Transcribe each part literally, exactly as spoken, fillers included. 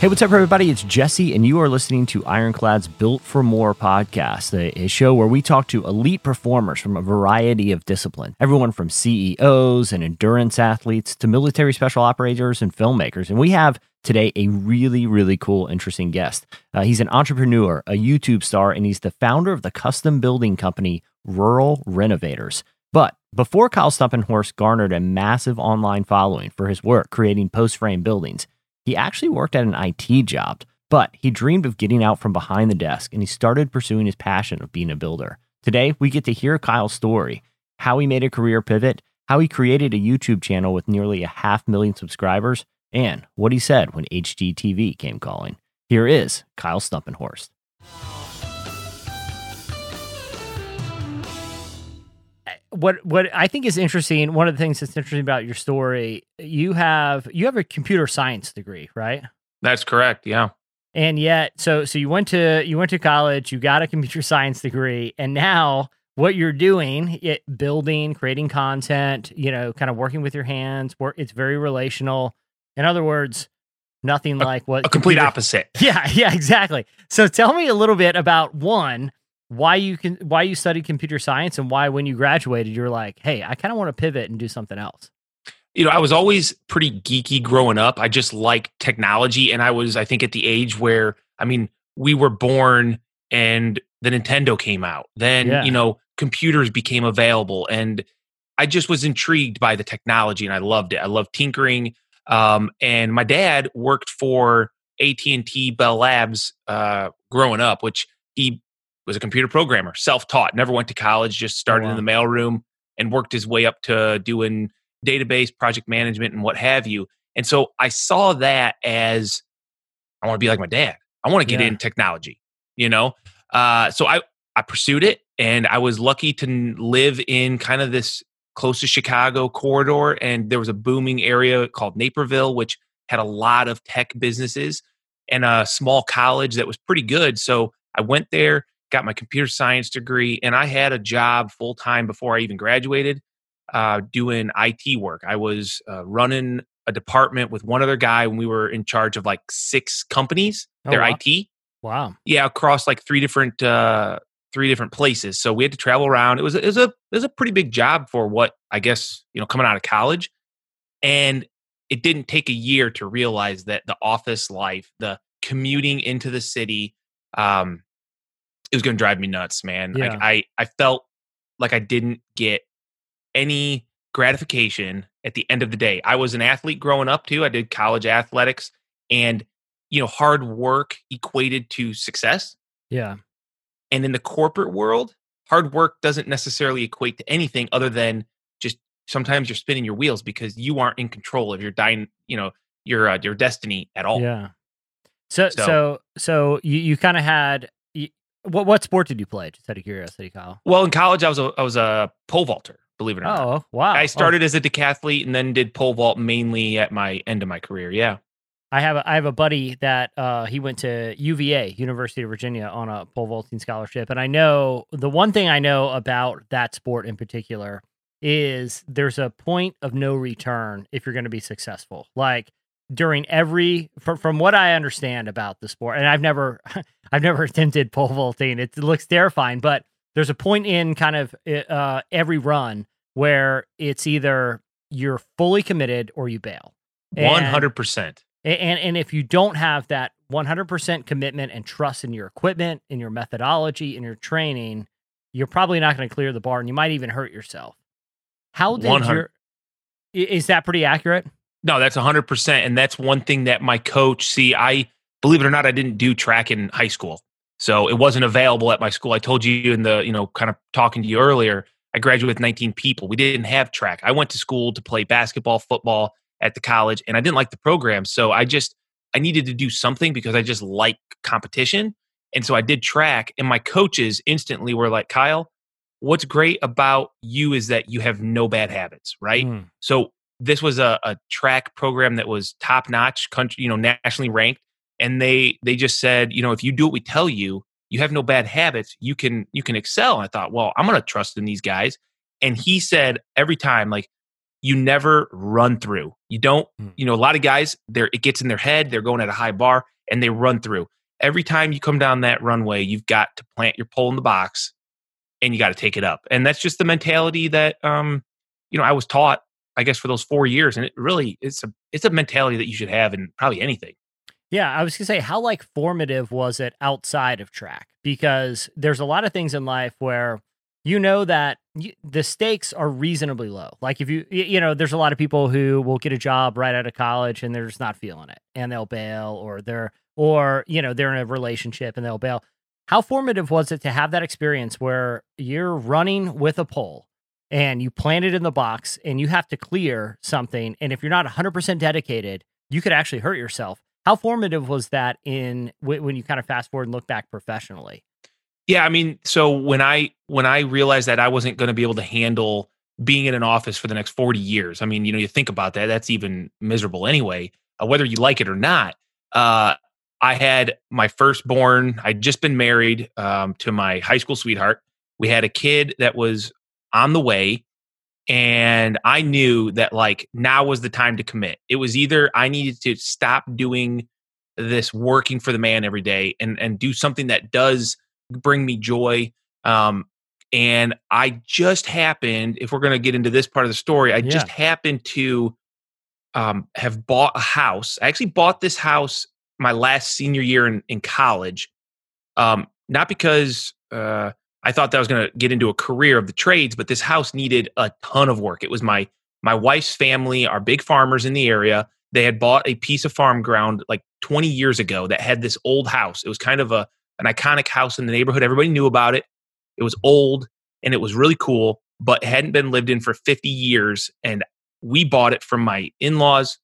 Hey, what's up, everybody? It's Jesse, and you are listening to Ironclad's Built for More podcast, a show where we talk to elite performers from a variety of disciplines, everyone from C E Os and endurance athletes to military special operators and filmmakers. And we have today a really, really cool, interesting guest. Uh, he's an entrepreneur, a YouTube star, and he's the founder of the custom building company Rural Renovators. But before Kyle Stumpenhorst garnered a massive online following for his work creating post-frame buildings, he actually worked at an I T job, but he dreamed of getting out from behind the desk, and he started pursuing his passion of being a builder. Today, we get to hear Kyle's story, how he made a career pivot, how he created a YouTube channel with nearly a half million subscribers, and what he said when H G T V came calling. Here is Kyle Stumpenhorst. What what I think is interesting, one of the things that's interesting about your story, you have you have a computer science degree, right? That's correct, yeah. And yet, so so you went to you went to college, you got a computer science degree, and now what you're doing, it building, creating content, you know, kind of working with your hands. Work, it's very relational. In other words, nothing a, like what a complete computer, opposite. Yeah, yeah, exactly. So tell me a little bit about one. Why you can why you studied computer science and why when you graduated you're like, hey, I kind of want to pivot and do something else. You know, I was always pretty geeky growing up. I just liked technology, and I was I think at the age where, I mean, we were born and the Nintendo came out. Then, yeah. you know, computers became available, and I just was intrigued by the technology and I loved it. I loved tinkering. Um, and my dad worked for A T and T Bell Labs uh, growing up, which he was a computer programmer, self-taught, never went to college, just started wow. in the mailroom and worked his way up to doing database, project management, and what have you. And so I saw that as, I want to be like my dad. I want to get yeah. in technology, you know? Uh, so I, I pursued it, and I was lucky to live in kind of this close to Chicago corridor. And there was a booming area called Naperville, which had a lot of tech businesses and a small college that was pretty good. So I went there, got my computer science degree, and I had a job full-time before I even graduated uh, doing I T work. I was uh, running a department with one other guy when we were in charge of like six companies, oh, their wow. I T. Wow. Yeah, across like three different uh, three different places. So we had to travel around. It was, it was a it was a pretty big job for what, I guess, you know, coming out of college. And it didn't take a year to realize that the office life, the commuting into the city, um, it was going to drive me nuts, man. Yeah. Like I, I felt like I didn't get any gratification at the end of the day. I was an athlete growing up too. I did college athletics, and, you know, hard work equated to success. Yeah. And in the corporate world, hard work doesn't necessarily equate to anything other than just sometimes you're spinning your wheels because you aren't in control of your dying, you know, your, uh, your destiny at all. Yeah. So, so, so, so you, you kind of had, What what sport did you play? Just out of curiosity, Kyle. Well, in college, I was a I was a pole vaulter. Believe it or oh, not. Oh wow! I started oh. as a decathlete and then did pole vault mainly at my end of my career. Yeah, I have a, I have a buddy that uh, he went to U V A, University of Virginia, on a pole vaulting scholarship, and I know the one thing I know about that sport in particular is there's a point of no return if you're going to be successful. Like. During every, from, from what I understand about the sport, and I've never, I've never attempted pole vaulting. It looks terrifying, but there's a point in kind of uh, every run where it's either you're fully committed or you bail. One hundred percent. And and if you don't have that one hundred percent commitment and trust in your equipment, in your methodology, in your training, you're probably not going to clear the bar, and you might even hurt yourself. How did one hundred percent. Your? Is that pretty accurate? No, that's one hundred percent. And that's one thing that my coach, see, I, believe it or not, I didn't do track in high school. So it wasn't available at my school. I told you in the, you know, kind of talking to you earlier, I graduated with nineteen people. We didn't have track. I went to school to play basketball, football at the college, and I didn't like the program. So I just, I needed to do something because I just like competition. And so I did track, and my coaches instantly were like, Kyle, what's great about you is that you have no bad habits, right? Mm. So this was a, a track program that was top notch, country, you know, nationally ranked, and they they just said, you know, if you do what we tell you, you have no bad habits, you can you can excel. And I thought, well, I'm gonna trust in these guys. And he said every time, like, you never run through. You don't, you know, a lot of guys, they're, it gets in their head, they're going at a high bar, and they run through. Every time you come down that runway, you've got to plant your pole in the box, and you got to take it up. And that's just the mentality that, um, you know, I was taught, I guess, for those four years. And it really, it's a, it's a mentality that you should have in probably anything. Yeah, I was going to say, how like formative was it outside of track? Because there's a lot of things in life where you know that you, the stakes are reasonably low. Like if you, you know, there's a lot of people who will get a job right out of college and they're just not feeling it and they'll bail, or they're, or, you know, they're in a relationship and they'll bail. How formative was it to have that experience where you're running with a pole and you plant it in the box and you have to clear something? And if you're not one hundred percent dedicated, you could actually hurt yourself. How formative was that in when you kind of fast forward and look back professionally? Yeah, I mean, so when I when I realized that I wasn't going to be able to handle being in an office for the next forty years, I mean, you know, you think about that, that's even miserable anyway, uh, whether you like it or not. Uh, I had my firstborn. I'd just been married um, to my high school sweetheart. We had a kid that was on the way. And I knew that like now was the time to commit. It was either I needed to stop doing this working for the man every day and, and do something that does bring me joy. Um, and I just happened, if we're going to get into this part of the story, I yeah. just happened to um, have bought a house. I actually bought this house my last senior year in, in college, um, not because uh, I thought that I was going to get into a career of the trades, but this house needed a ton of work. It was my my wife's family, our big farmers in the area. They had bought a piece of farm ground like twenty years ago that had this old house. It was kind of a an iconic house in the neighborhood. Everybody knew about it. It was old and it was really cool, but hadn't been lived in for fifty years. And we bought it from my in-laws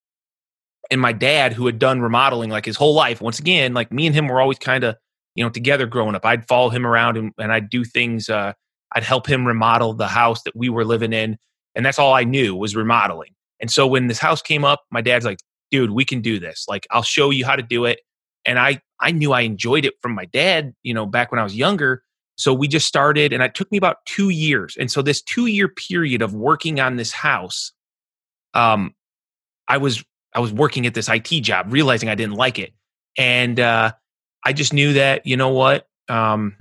and my dad, who had done remodeling like his whole life. Once again, like me and him were always kind of, you know, together growing up. I'd follow him around and, and I'd do things. Uh, I'd help him remodel the house that we were living in. And that's all I knew was remodeling. And so when this house came up, my dad's like, dude, we can do this. Like, I'll show you how to do it. And I, I knew I enjoyed it from my dad, you know, back when I was younger. So we just started, and it took me about two years. And so this two year period of working on this house, um, I was, I was working at this I T job, realizing I didn't like it. And, uh, I just knew that, you know what, um,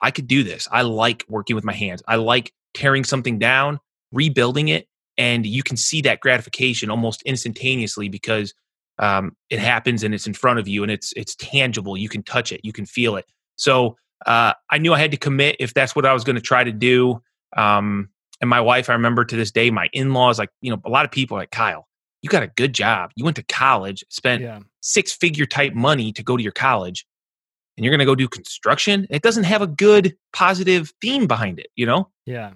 I could do this. I like working with my hands. I like tearing something down, rebuilding it. And you can see that gratification almost instantaneously because um, it happens and it's in front of you and it's it's tangible. You can touch it. You can feel it. So uh, I knew I had to commit if that's what I was going to try to do. Um, and my wife, I remember to this day, my in-laws, like, you know, a lot of people are like, Kyle, you got a good job. You went to college, spent yeah. six-figure type money to go to your college. And you're going to go do construction. It doesn't have a good positive theme behind it, you know? Yeah.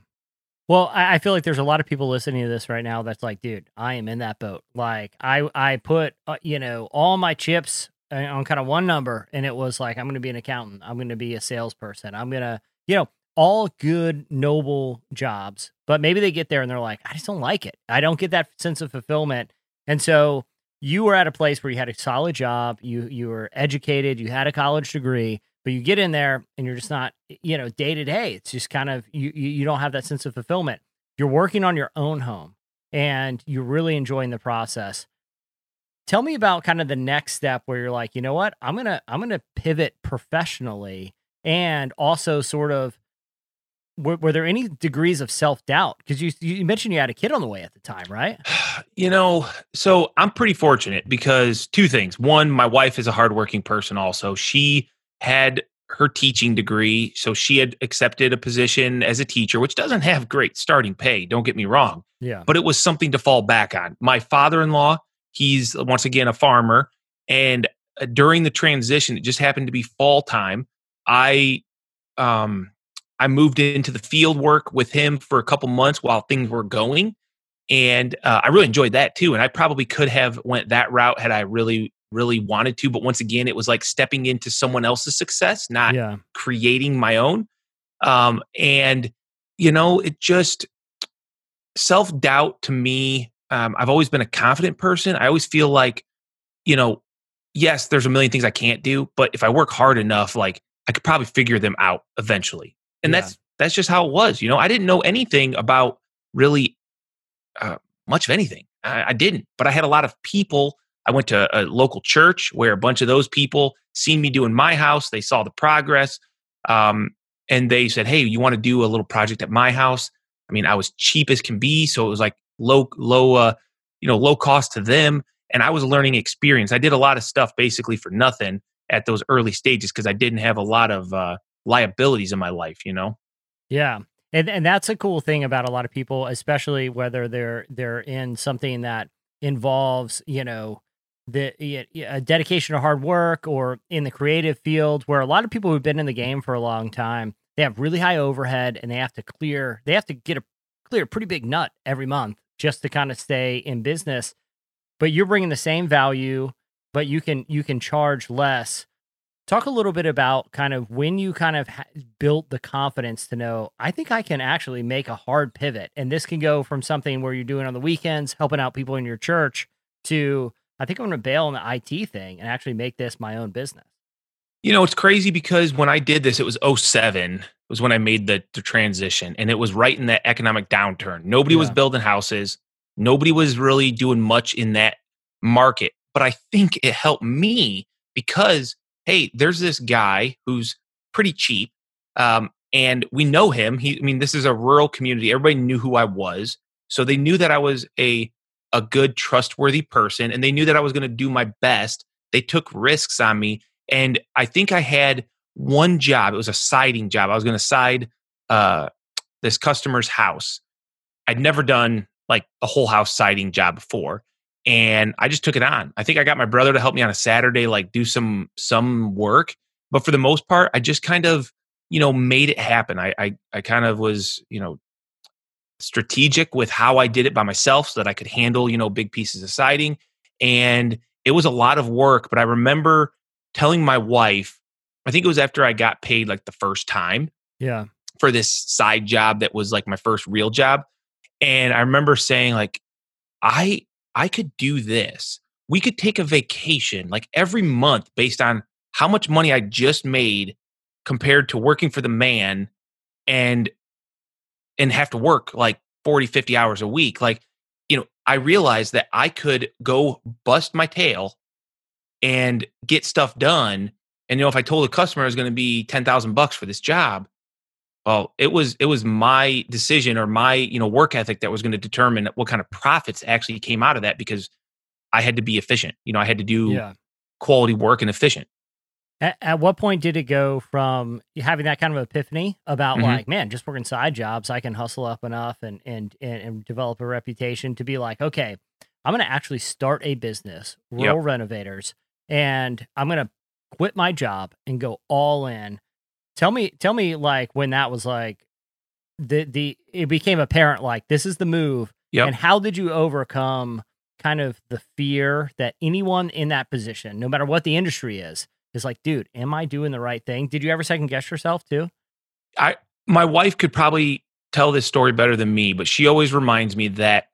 Well, I, I feel like there's a lot of people listening to this right now. That's like, dude, I am in that boat. Like I, I put, uh, you know, all my chips on kind of one number, and it was like, I'm going to be an accountant. I'm going to be a salesperson. I'm going to, you know, all good, noble jobs, but maybe they get there and they're like, I just don't like it. I don't get that sense of fulfillment. And so you were at a place where you had a solid job, you you were educated, you had a college degree, but you get in there and you're just not, you know, day to day. It's just kind of, you you don't have that sense of fulfillment. You're working on your own home and you're really enjoying the process. Tell me about kind of the next step where you're like, you know what, I'm going to, I'm going to pivot professionally. And also sort of, were, were there any degrees of self-doubt? Because you, you mentioned you had a kid on the way at the time, right? You know, so I'm pretty fortunate because two things. One, my wife is a hardworking person also. She had her teaching degree, so she had accepted a position as a teacher, which doesn't have great starting pay, don't get me wrong. Yeah. But it was something to fall back on. My father-in-law, he's once again a farmer. And during the transition, it just happened to be fall time. I... um. I moved into the field work with him for a couple months while things were going. And uh, I really enjoyed that too. And I probably could have went that route had I really, really wanted to. But once again, it was like stepping into someone else's success, not yeah. creating my own. Um, and, you know, it just self-doubt to me. Um, I've always been a confident person. I always feel like, you know, yes, there's a million things I can't do, but if I work hard enough, like I could probably figure them out eventually. And yeah. that's that's just how it was. You know, I didn't know anything about really uh, much of anything. I, I didn't, but I had a lot of people. I went to a local church where a bunch of those people seen me doing my house. They saw the progress. Um, and they said, hey, you want to do a little project at my house? I mean, I was cheap as can be. So it was like low, low, uh, you know, low cost to them. And I was a learning experience. I did a lot of stuff basically for nothing at those early stages because I didn't have a lot of uh, liabilities in my life, you know? Yeah. And and that's a cool thing about a lot of people, especially whether they're they're in something that involves, you know, the a dedication to hard work or in the creative field, where a lot of people who've been in the game for a long time, they have really high overhead and they have to clear, they have to get a clear a pretty big nut every month just to kind of stay in business. But you're bringing the same value, but you can you can charge less. Talk a little bit about kind of when you kind of ha- built the confidence to know, I think I can actually make a hard pivot. And this can go from something where you're doing on the weekends, helping out people in your church, to I think I'm going to bail on the I T thing and actually make this my own business. You know, it's crazy because when I did this, it was oh seven was when I made the, the transition. And it was right in that economic downturn. Nobody yeah. was building houses. Nobody was really doing much in that market. But I think it helped me because, hey, there's this guy who's pretty cheap, um, and we know him. He, I mean, this is a rural community. Everybody knew who I was, so they knew that I was a a good, trustworthy person, and they knew that I was going to do my best. They took risks on me, and I think I had one job. It was a siding job. I was going to side uh, this customer's house. I'd never done like a whole house siding job before. And I just took it on. I think I got my brother to help me on a Saturday, like do some some work. But for the most part, I just kind of, you know, made it happen. I I, I kind of was, you know, strategic with how I did it by myself so that I could handle, you know, big pieces of siding. And it was a lot of work. But I remember telling my wife, I think it was after I got paid like the first time yeah, for this side job that was like my first real job. And I remember saying like, I... I could do this. We could take a vacation like every month based on how much money I just made compared to working for the man and and have to work like forty, fifty hours a week. Like, you know, I realized that I could go bust my tail and get stuff done. And, you know, if I told a customer it was going to be ten thousand bucks for this job, well, it was it was my decision or my, you know, work ethic that was going to determine what kind of profits actually came out of that, because I had to be efficient. You know, I had to do yeah. quality work and efficient. At, at what point did it go from having that kind of epiphany about mm-hmm. like, man, just working side jobs, I can hustle up enough and and and, and develop a reputation, to be like, okay, I'm going to actually start a business, Rural yep. Renovators, and I'm going to quit my job and go all in. Tell me, tell me like when that was like the, the, it became apparent, like this is the move. Yep. And how did you overcome kind of the fear that anyone in that position, no matter what the industry is, is like, dude, am I doing the right thing? Did you ever second guess yourself too? I, my wife could probably tell this story better than me, but she always reminds me that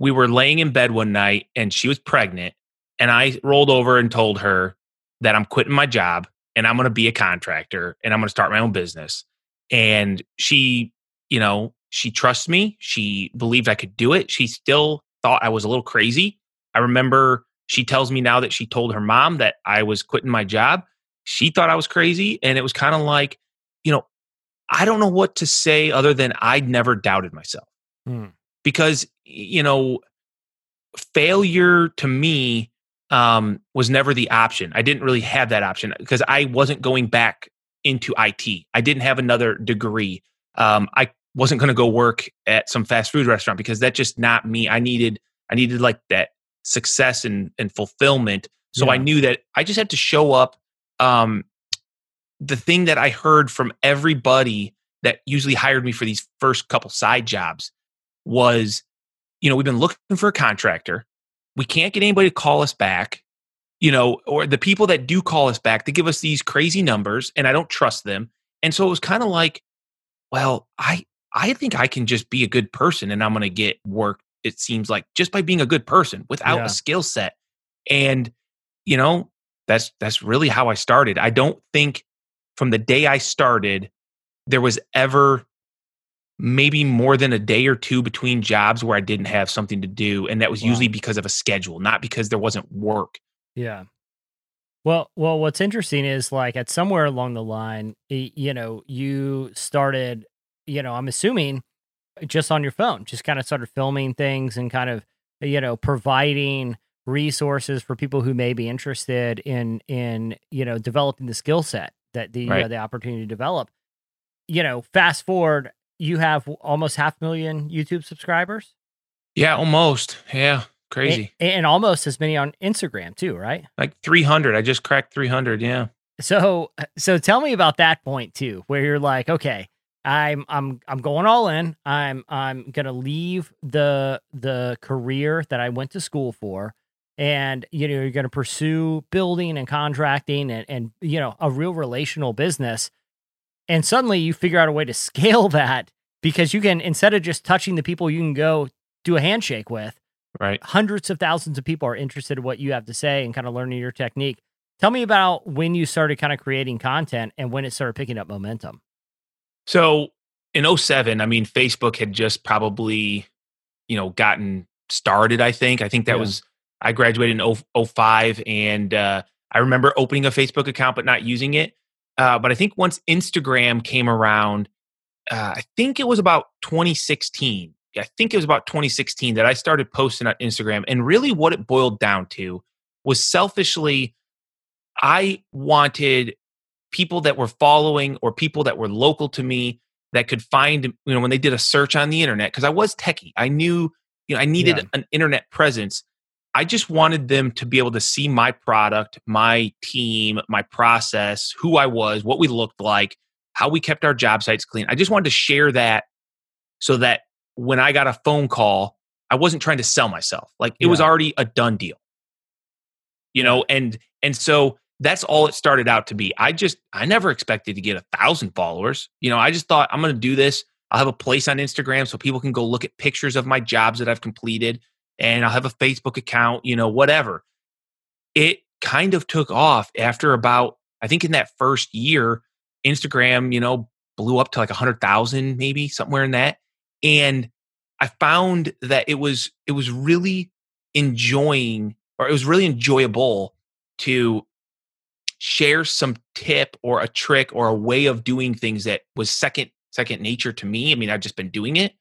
we were laying in bed one night and she was pregnant, and I rolled over and told her that I'm quitting my job and I'm going to be a contractor and I'm going to start my own business. And she, you know, she trusts me. She believed I could do it. She still thought I was a little crazy. I remember she tells me now that she told her mom that I was quitting my job. She thought I was crazy. And it was kind of like, you know, I don't know what to say other than I'd never doubted myself. Hmm. Because, you know, failure to me Um, was never the option. I didn't really have that option because I wasn't going back into I T. I didn't have another degree. Um, I wasn't going to go work at some fast food restaurant because that's just not me. I needed, I needed like that success and, and fulfillment. So yeah. I knew that I just had to show up. Um, the thing that I heard from everybody that usually hired me for these first couple side jobs was, you know, we've been looking for a contractor. We can't get anybody to call us back, you know, or the people that do call us back, they give us these crazy numbers and I don't trust them. And so it was kind of like, well, I, I think I can just be a good person and I'm going to get work. It seems like just by being a good person without yeah. a skill set. And, you know, that's, that's really how I started. I don't think from the day I started, there was ever maybe more than a day or two between jobs where I didn't have something to do. And that was wow. usually because of a schedule, not because there wasn't work. Yeah. Well, well, what's interesting is like at somewhere along the line, you know, you started, you know, I'm assuming just on your phone, just kind of started filming things and kind of, you know, providing resources for people who may be interested in, in, you know, developing the skill set that the, right. you know, the opportunity to develop, you know, fast forward, you have almost half a million YouTube subscribers. Yeah, almost. Yeah. Crazy. And, and almost as many on Instagram too, right? Like three hundred. I just cracked three hundred. Yeah. So, so tell me about that point too, where you're like, okay, I'm, I'm, I'm going all in. I'm, I'm going to leave the, the career that I went to school for. And, you know, you're going to pursue building and contracting and, and, you know, a real relational business. And suddenly you figure out a way to scale that because you can, instead of just touching the people you can go do a handshake with, right? Hundreds of thousands of people are interested in what you have to say and kind of learning your technique. Tell me about when you started kind of creating content and when it started picking up momentum. So in oh seven, I mean, Facebook had just probably, you know, gotten started, I think. I think that yeah. was, I graduated in oh five and uh, I remember opening a Facebook account but not using it. Uh, but I think once Instagram came around, uh, I think it was about twenty sixteen. I think it was about twenty sixteen that I started posting on Instagram. And really what it boiled down to was selfishly, I wanted people that were following or people that were local to me that could find, you know, when they did a search on the internet, because I was techie. I knew, you know, I needed yeah. an internet presence. I just wanted them to be able to see my product, my team, my process, who I was, what we looked like, how we kept our job sites clean. I just wanted to share that so that when I got a phone call, I wasn't trying to sell myself. Like it yeah. was already a done deal, you know? And, and so that's all it started out to be. I just, I never expected to get a thousand followers. You know, I just thought I'm going to do this. I'll have a place on Instagram so people can go look at pictures of my jobs that I've completed. And I'll have a Facebook account, you know, whatever. It kind of took off after about, I think in that first year, Instagram, you know, blew up to like one hundred thousand, maybe somewhere in that. And I found that it was, it was really enjoying, or it was really enjoyable to share some tip or a trick or a way of doing things that was second, second nature to me. I mean, I've just been doing it.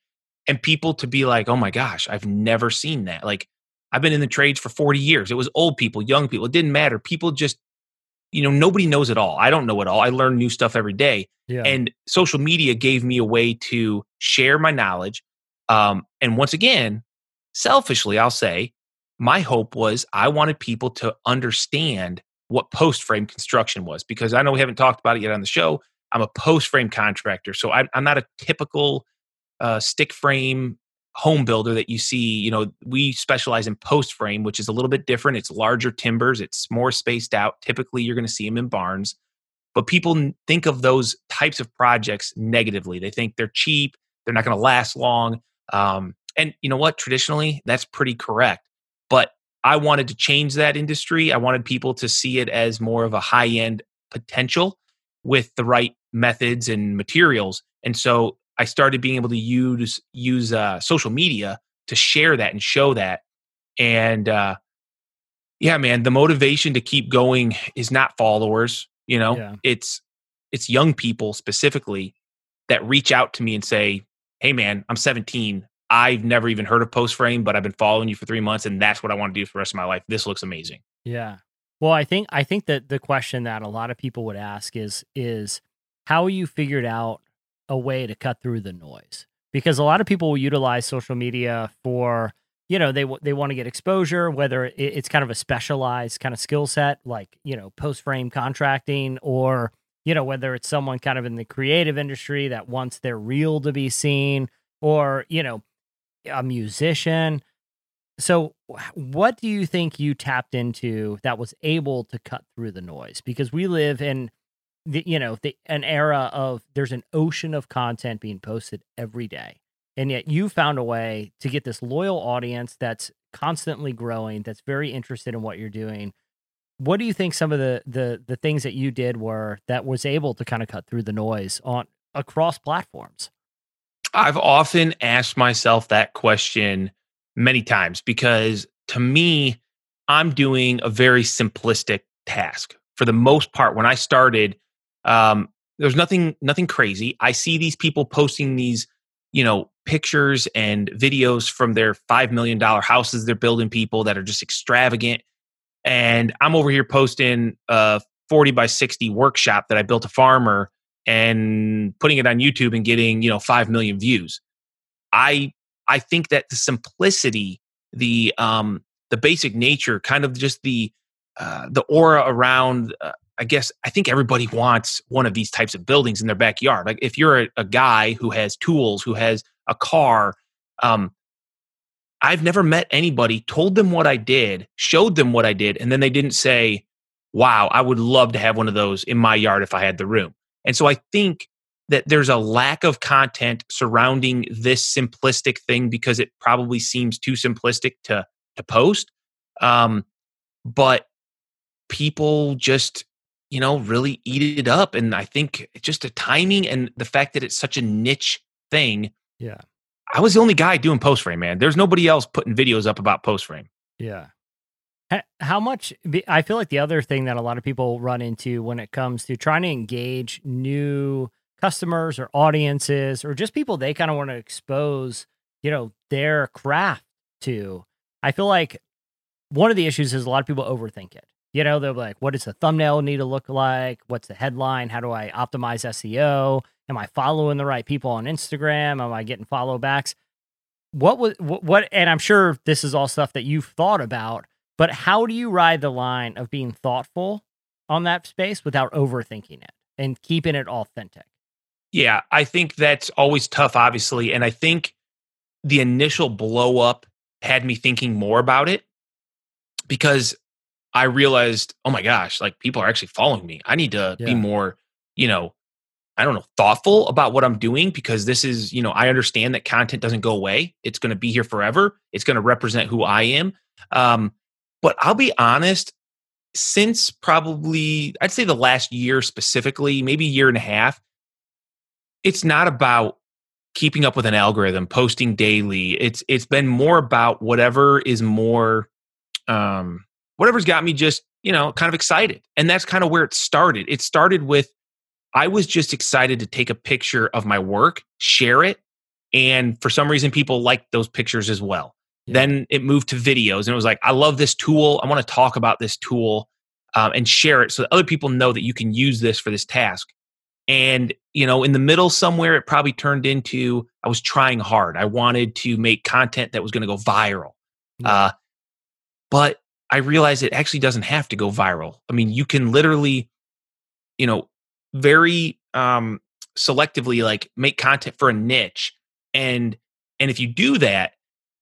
And people to be like, oh my gosh, I've never seen that. Like I've been in the trades for forty years. It was old people, young people. It didn't matter. People just, you know, nobody knows it all. I don't know it all. I learn new stuff every day. Yeah. And social media gave me a way to share my knowledge. Um, and once again, selfishly, I'll say, my hope was I wanted people to understand what post frame construction was, because I know we haven't talked about it yet on the show. I'm a post frame contractor. So I'm, I'm not a typical Uh, stick frame home builder that you see. You know, we specialize in post frame, which is a little bit different. It's larger timbers. It's more spaced out. Typically, you're going to see them in barns. But people think of those types of projects negatively. They think they're cheap. They're not going to last long. Um, and you know what? Traditionally, that's pretty correct. But I wanted to change that industry. I wanted people to see it as more of a high-end potential with the right methods and materials. And so I started being able to use use uh, social media to share that and show that. And uh, yeah, man, the motivation to keep going is not followers. You know, yeah. it's it's young people specifically that reach out to me and say, "Hey, man, I'm seventeen. I've never even heard of post frame, but I've been following you for three months, and that's what I want to do for the rest of my life. This looks amazing." Yeah. Well, I think I think that the question that a lot of people would ask is is how you figured out a way to cut through the noise, because a lot of people will utilize social media for, you know, they they want to get exposure, whether it, it's kind of a specialized kind of skill set, like, you know, post frame contracting, or, you know, whether it's someone kind of in the creative industry that wants their reel to be seen, or, you know, a musician. So what do you think you tapped into that was able to cut through the noise? Because we live in The, you know, the, an era of there's an ocean of content being posted every day. And yet you found a way to get this loyal audience that's constantly growing, that's very interested in what you're doing. What do you think some of the, the, the things that you did were that was able to kind of cut through the noise on across platforms? I've often asked myself that question many times because to me, I'm doing a very simplistic task. For the most part, when I started, um, there's nothing, nothing crazy. I see these people posting these, you know, pictures and videos from their five million dollars houses they're building, people that are just extravagant. And I'm over here posting a forty by sixty workshop that I built a farmer and putting it on YouTube and getting, you know, five million views. I, I think that the simplicity, the, um, the basic nature, kind of just the, uh, the aura around, uh, I guess, I think everybody wants one of these types of buildings in their backyard. Like if you're a, a guy who has tools, who has a car, um, I've never met anybody, told them what I did, showed them what I did, and then they didn't say, wow, I would love to have one of those in my yard if I had the room. And so I think that there's a lack of content surrounding this simplistic thing because it probably seems too simplistic to, to post. Um, but people just, you know, really eat it up. And I think just the timing and the fact that it's such a niche thing. Yeah. I was the only guy doing post frame, man. There's nobody else putting videos up about post frame. Yeah. How much, I feel like the other thing that a lot of people run into when it comes to trying to engage new customers or audiences or just people they kind of want to expose, you know, their craft to, I feel like one of the issues is a lot of people overthink it. You know, they're like, what does the thumbnail need to look like? What's the headline? How do I optimize S E O? Am I following the right people on Instagram? Am I getting follow backs? What was what, what? And I'm sure this is all stuff that you've thought about, but how do you ride the line of being thoughtful on that space without overthinking it and keeping it authentic? Yeah, I think that's always tough, obviously. And I think the initial blow up had me thinking more about it because I realized, oh my gosh, like people are actually following me. I need to yeah. be more, you know, I don't know, thoughtful about what I'm doing because this is, you know, I understand that content doesn't go away. It's going to be here forever. It's going to represent who I am. Um, but I'll be honest, since probably, I'd say the last year specifically, maybe a year and a half, it's not about keeping up with an algorithm, posting daily. It's, it's been more about whatever is more, um, whatever's got me just, you know, kind of excited. And that's kind of where it started. It started with, I was just excited to take a picture of my work, share it. And for some reason, people liked those pictures as well. Yeah. Then it moved to videos. And it was like, I love this tool. I want to talk about this tool um, and share it so that other people know that you can use this for this task. And, you know, in the middle somewhere, it probably turned into, I was trying hard. I wanted to make content that was going to go viral. Yeah. Uh, but I realized it actually doesn't have to go viral. I mean, you can literally, you know, very um, selectively like make content for a niche. And, and if you do that,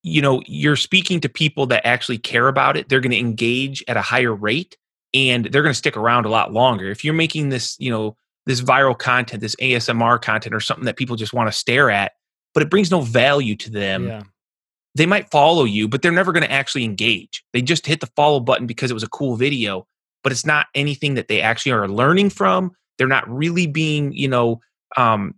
you know, you're speaking to people that actually care about it. They're going to engage at a higher rate and they're going to stick around a lot longer. If you're making this, you know, this viral content, this A S M R content or something that people just want to stare at, but it brings no value to them. Yeah. They might follow you, but they're never going to actually engage. They just hit the follow button because it was a cool video, but it's not anything that they actually are learning from. They're not really being, you know, um,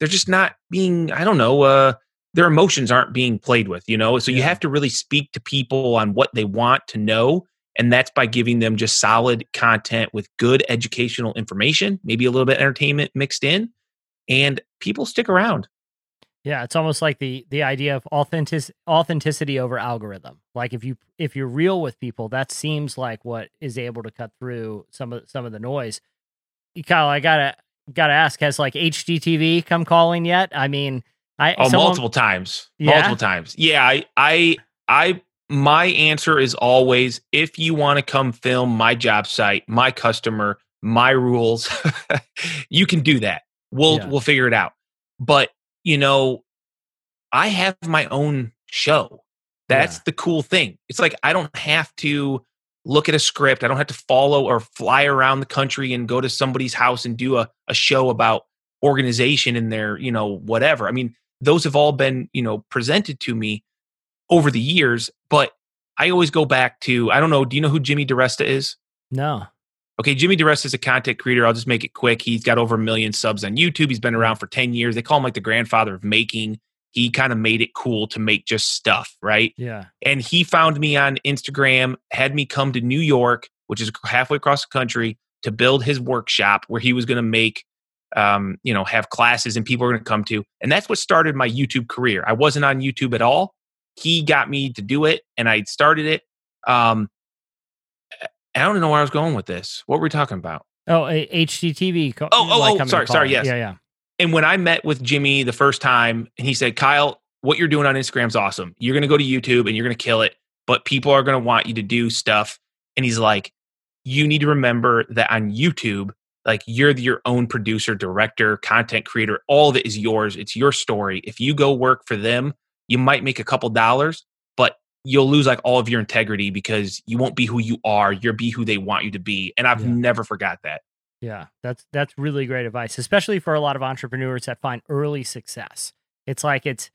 they're just not being, I don't know, uh, their emotions aren't being played with, you know? So yeah. you have to really speak to people on what they want to know. And that's by giving them just solid content with good educational information, maybe a little bit of entertainment mixed in, and people stick around. Yeah, it's almost like the the idea of authentic, authenticity over algorithm. Like if you if you're real with people, that seems like what is able to cut through some of some of the noise. Kyle, I gotta gotta ask: has like H G T V come calling yet? I mean, I oh someone, multiple times, yeah? multiple times. Yeah, I I I my answer is always: if you want to come film my job site, my customer, my rules, you can do that. We'll yeah. we'll figure it out. But you know, I have my own show. That's yeah. the cool thing. It's like, I don't have to look at a script. I don't have to follow or fly around the country and go to somebody's house and do a, a show about organization and their, you know, whatever. I mean, those have all been, you know, presented to me over the years, but I always go back to, I don't know. Do you know who Jimmy DiResta is? No. Okay, Jimmy DiResta is a content creator. I'll just make it quick. He's got over a million subs on YouTube. He's been around for ten years. They call him like the grandfather of making. He kind of made it cool to make just stuff, right? Yeah. And he found me on Instagram, had me come to New York, which is halfway across the country, to build his workshop where he was going to make, um, you know, have classes and people are going to come to. And that's what started my YouTube career. I wasn't on YouTube at all. He got me to do it and I started it. Um, I don't know where I was going with this. What were we talking about? Oh, H G T V. Oh, oh, like oh sorry, sorry, yes. Yeah, yeah. And when I met with Jimmy the first time, and he said, Kyle, what you're doing on Instagram is awesome. You're going to go to YouTube and you're going to kill it, but people are going to want you to do stuff. And he's like, you need to remember that on YouTube, like you're your own producer, director, content creator, all that is yours. It's your story. If you go work for them, you might make a couple dollars, but you'll lose like all of your integrity because you won't be who you are. You'll be who they want you to be. And I've yeah. never forgot that. Yeah, that's that's really great advice, especially for a lot of entrepreneurs that find early success. It's like it's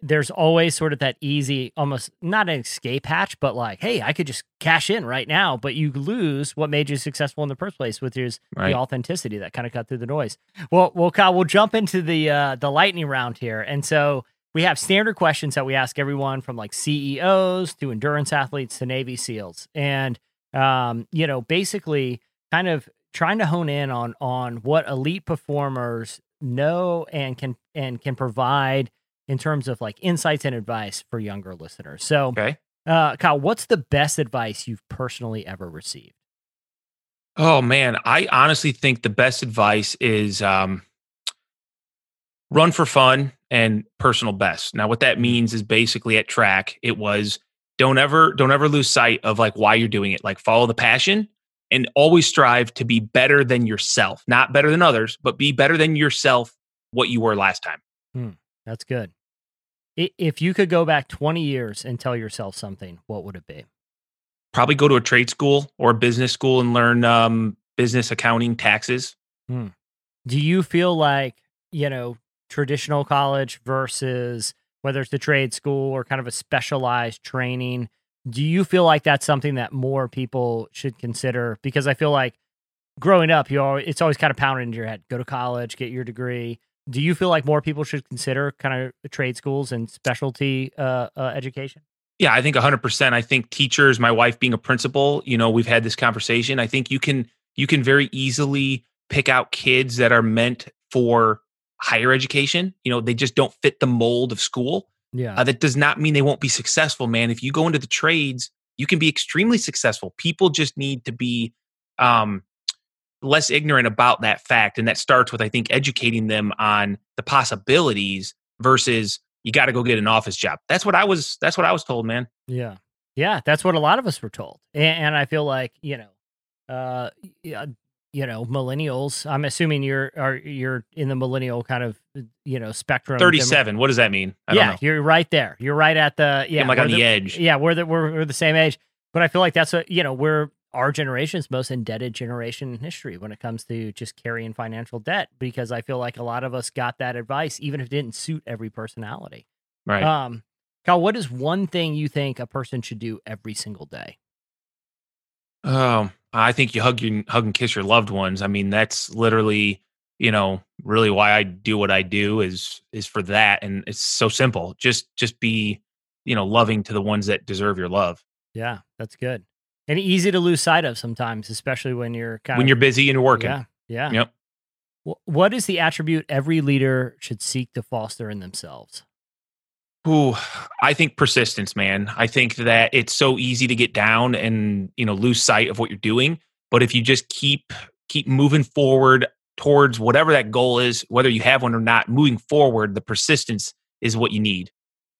there's always sort of that easy, almost not an escape hatch, but like, hey, I could just cash in right now, but you lose what made you successful in the first place, which is right. the authenticity that kind of cut through the noise. Well, well, Kyle, we'll jump into the uh, the lightning round here. And so we have standard questions that we ask everyone from like C E Os to endurance athletes to Navy SEALs. And, um, you know, basically kind of trying to hone in on on what elite performers know and can and can provide in terms of like insights and advice for younger listeners. So, okay. uh, Kyle, what's the best advice you've personally ever received? Oh man, I honestly think the best advice is um, run for fun and personal best. Now, what that means is basically at track, it was don't ever don't ever lose sight of like why you're doing it. Like follow the passion. And always strive to be better than yourself, not better than others, but be better than yourself, what you were last time. Hmm, that's good. If you could go back twenty years and tell yourself something, what would it be? Probably go to a trade school or a business school and learn um, business, accounting, taxes. Hmm. Do you feel like, you know, traditional college versus whether it's the trade school or kind of a specialized training, do you feel like that's something that more people should consider? Because I feel like growing up, you always, it's always kind of pounded into your head, go to college, get your degree. Do you feel like more people should consider kind of trade schools and specialty uh, uh, education? Yeah, I think one hundred percent. I think teachers, my wife being a principal, you know, we've had this conversation. I think you can you can very easily pick out kids that are meant for higher education. You know, they just don't fit the mold of school. Yeah, uh, that does not mean they won't be successful, man. If you go into the trades, you can be extremely successful. People just need to be um, less ignorant about that fact. And that starts with, I think, educating them on the possibilities versus you got to go get an office job. That's what I was. That's what I was told, man. Yeah. Yeah. That's what a lot of us were told. And, and I feel like, you know, uh, you know, millennials, I'm assuming you're are you're in the millennial kind of, you know, spectrum. thirty-seven. What does that mean? I yeah, don't know. You're right there. You're right at the yeah, I'm like on the, the edge. Yeah, we're the we're, we're the same age. But I feel like that's what, you know, we're our generation's most indebted generation in history when it comes to just carrying financial debt, because I feel like a lot of us got that advice, even if it didn't suit every personality. Right. Um, Kyle, what is one thing you think a person should do every single day? Oh, I think you hug your hug and kiss your loved ones. I mean, that's literally, you know, really why I do what I do is is for that. And it's so simple. Just just be, you know, loving to the ones that deserve your love. Yeah, that's good. And easy to lose sight of sometimes, especially when you're kind when of, you're busy and working. Yeah. Yeah. Yep. What is the attribute every leader should seek to foster in themselves? Ooh, I think persistence, man. I think that it's so easy to get down and, you know, lose sight of what you're doing. But if you just keep keep moving forward towards whatever that goal is, whether you have one or not, moving forward, the persistence is what you need.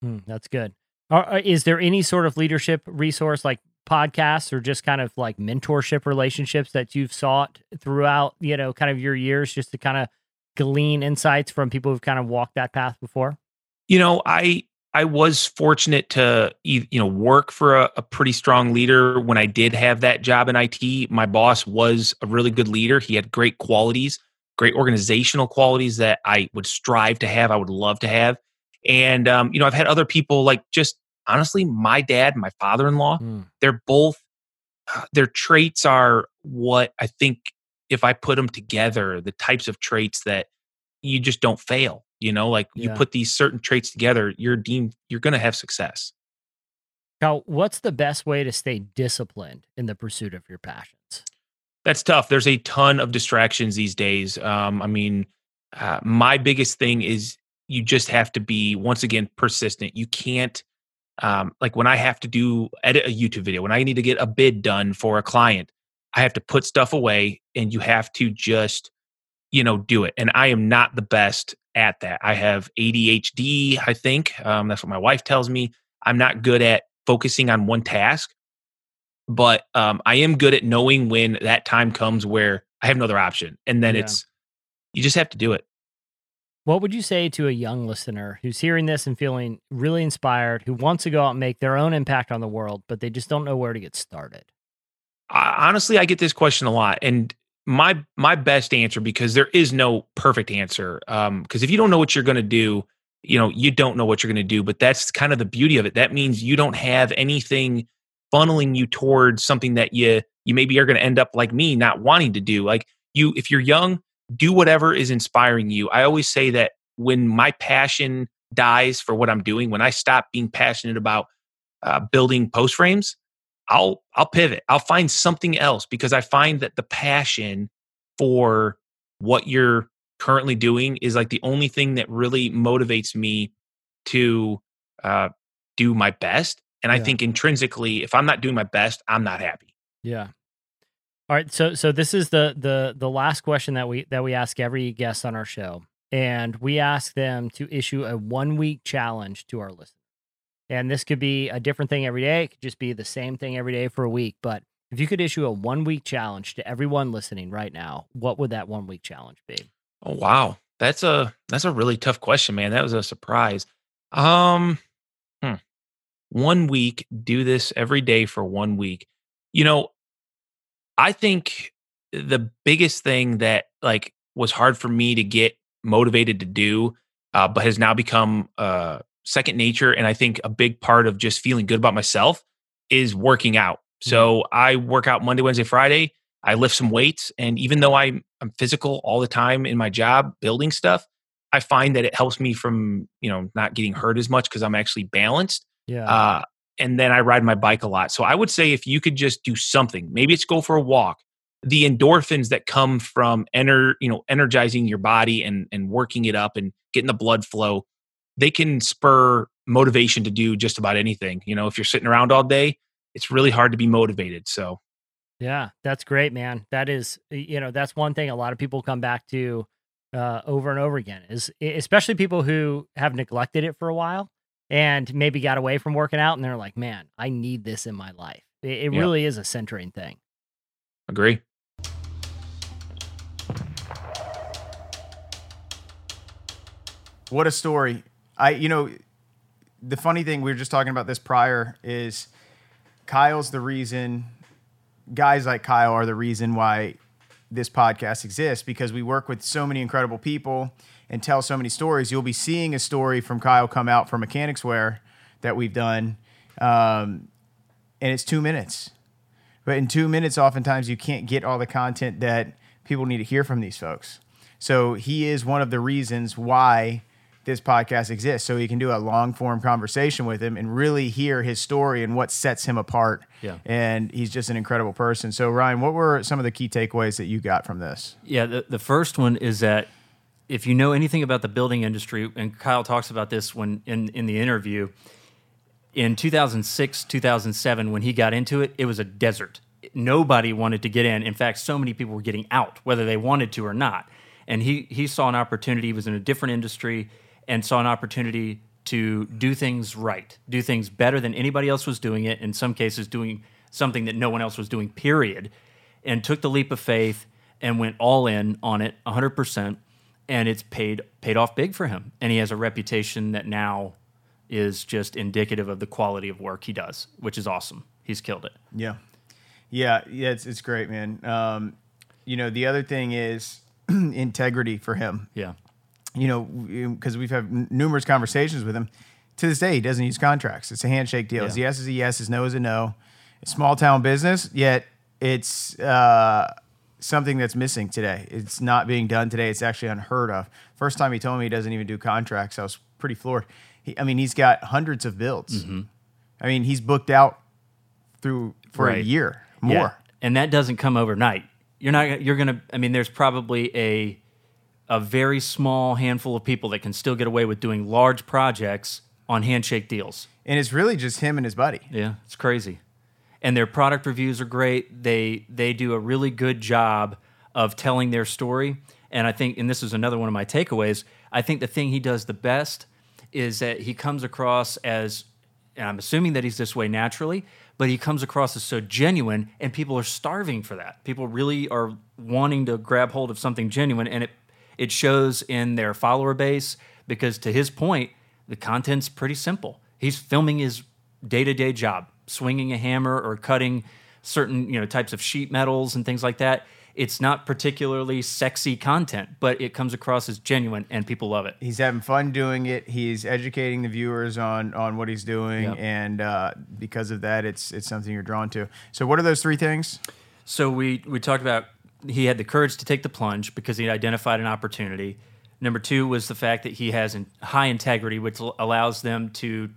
Mm, that's good. Are, is there any sort of leadership resource like podcasts or just kind of like mentorship relationships that you've sought throughout, you know, kind of your years just to kind of glean insights from people who've kind of walked that path before? You know, I... I was fortunate to, you know, work for a, a pretty strong leader when I did have that job in I T. My boss was a really good leader. He had great qualities, great organizational qualities that I would strive to have. I would love to have. And, um, you know, I've had other people like just honestly, my dad, my father-in-law, mm. they're both, their traits are what I think if I put them together, the types of traits that you just don't fail, you know, like yeah. you put these certain traits together, you're deemed, you're going to have success. Now, what's the best way to stay disciplined in the pursuit of your passions? That's tough. There's a ton of distractions these days. Um, I mean, uh, my biggest thing is you just have to be, once again, persistent. You can't, um, like when I have to do edit a YouTube video, when I need to get a bid done for a client, I have to put stuff away, and you have to just, you know, do it. And I am not the best at that. I have A D H D, I think. Um, that's what my wife tells me. I'm not good at focusing on one task, but um, I am good at knowing when that time comes where I have no other option. And then yeah. it's, you just have to do it. What would you say to a young listener who's hearing this and feeling really inspired, who wants to go out and make their own impact on the world, but they just don't know where to get started? I, honestly, I get this question a lot. And my, my best answer, because there is no perfect answer. Um, because if you don't know what you're going to do, you know, you don't know what you're going to do, but that's kind of the beauty of it. That means you don't have anything funneling you towards something that you, you maybe are going to end up like me, not wanting to do. Like you, if you're young, do whatever is inspiring you. I always say that when my passion dies for what I'm doing, when I stop being passionate about uh, building post frames, I'll, I'll pivot. I'll find something else, because I find that the passion for what you're currently doing is like the only thing that really motivates me to uh, do my best. And yeah. I think intrinsically, if I'm not doing my best, I'm not happy. Yeah. All right. So, so this is the, the, the last question that we, that we ask every guest on our show. And we ask them to issue a one week challenge to our listeners. And this could be a different thing every day. It could just be the same thing every day for a week. But if you could issue a one week challenge to everyone listening right now, what would that one week challenge be? Oh, wow. That's a, that's a really tough question, man. That was a surprise. Um, hmm. One week, do this every day for one week. You know, I think the biggest thing that like was hard for me to get motivated to do, uh, but has now become uh, second nature. And I think a big part of just feeling good about myself is working out. So mm-hmm. I work out Monday, Wednesday, Friday. I lift some weights. And even though I'm, I'm physical all the time in my job, building stuff, I find that it helps me from, you know, not getting hurt as much because I'm actually balanced. Yeah. Uh, and then I ride my bike a lot. So I would say if you could just do something, maybe it's go for a walk, the endorphins that come from ener, you know, energizing your body and, and working it up and getting the blood flow, they can spur motivation to do just about anything. You know, if you're sitting around all day, it's really hard to be motivated. So yeah, that's great, man. That is, you know, that's one thing a lot of people come back to uh, over and over again, is especially people who have neglected it for a while and maybe got away from working out and they're like, man, I need this in my life. It, it yeah. really is a centering thing. Agree. What a story. I, you know, the funny thing, we were just talking about this prior, is Kyle's the reason... Guys like Kyle are the reason why this podcast exists, because we work with so many incredible people and tell so many stories. You'll be seeing a story from Kyle come out from Mechanicsware that we've done, um, and it's two minutes. But in two minutes, oftentimes you can't get all the content that people need to hear from these folks. So he is one of the reasons why this podcast exists, so you can do a long-form conversation with him and really hear his story and what sets him apart. Yeah. And he's just an incredible person. So, Ryan, what were some of the key takeaways that you got from this? Yeah, the, the first one is that if you know anything about the building industry, and Kyle talks about this when in, in the interview, in two thousand six, two thousand seven, when he got into it, it was a desert. Nobody wanted to get in. In fact, so many people were getting out, whether they wanted to or not. And he, he saw an opportunity. He was in a different industry and saw an opportunity to do things right, do things better than anybody else was doing it, in some cases doing something that no one else was doing, period, and took the leap of faith and went all in on it, one hundred percent, and it's paid paid off big for him. And he has a reputation that now is just indicative of the quality of work he does, which is awesome. He's killed it. Yeah. Yeah, yeah, it's, it's great, man. Um, you know, the other thing is integrity for him. Yeah. You know, because we've had numerous conversations with him. To this day, he doesn't use contracts. It's a handshake deal. Yeah. His yes is a yes, his no is a no. It's small town business, yet it's uh, something that's missing today. It's not being done today. It's actually unheard of. First time he told me he doesn't even do contracts, I was pretty floored. He, I mean, he's got hundreds of builds. Mm-hmm. I mean, he's booked out through for right. a year more, yeah. and that doesn't come overnight. You're not. You're gonna. I mean, there's probably a a very small handful of people that can still get away with doing large projects on handshake deals. And it's really just him and his buddy. Yeah, it's crazy. And their product reviews are great. They they do a really good job of telling their story. And I think, and this is another one of my takeaways, I think the thing he does the best is that he comes across as, and I'm assuming that he's this way naturally, but he comes across as so genuine, and people are starving for that. People really are wanting to grab hold of something genuine, and it it shows in their follower base, because to his point, the content's pretty simple. He's filming his day-to-day job, swinging a hammer or cutting certain, you know, types of sheet metals and things like that. It's not particularly sexy content, but it comes across as genuine, and people love it. He's having fun doing it. He's educating the viewers on on what he's doing, yep. and uh, because of that, it's it's something you're drawn to. So what are those three things? So we, we talked about he had the courage to take the plunge because he identified an opportunity. Number two was the fact that he has high integrity, which allows them to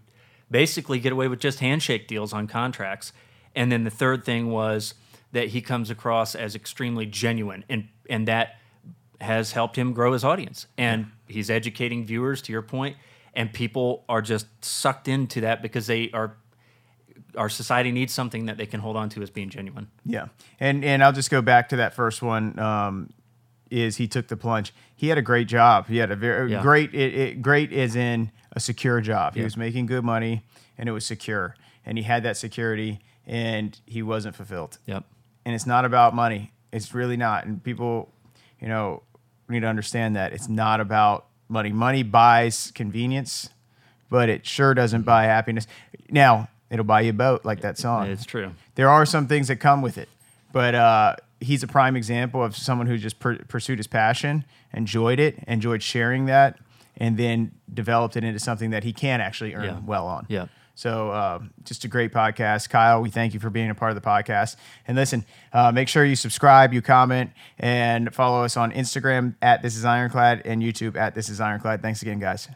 basically get away with just handshake deals on contracts. And then the third thing was that he comes across as extremely genuine, and and that has helped him grow his audience. And he's educating viewers, to your point, and people are just sucked into that because they are, our society needs something that they can hold on to as being genuine. Yeah, and and I'll just go back to that first one, um, is he took the plunge. He had a great job. He had a very yeah. great, it, it, great as in a secure job. He yeah. was making good money, and it was secure. And he had that security, and he wasn't fulfilled. Yep. And it's not about money. It's really not. And people, you know, need to understand that it's not about money. Money buys convenience, but it sure doesn't buy happiness. Now, it'll buy you a boat, like that song. It's true. There are some things that come with it, but uh, he's a prime example of someone who just per- pursued his passion, enjoyed it, enjoyed sharing that, and then developed it into something that he can actually earn yeah. well on. Yeah. So uh, just a great podcast. Kyle, we thank you for being a part of the podcast. And listen, uh, make sure you subscribe, you comment, and follow us on Instagram at This Is Ironclad and YouTube at This Is Ironclad. Thanks again, guys.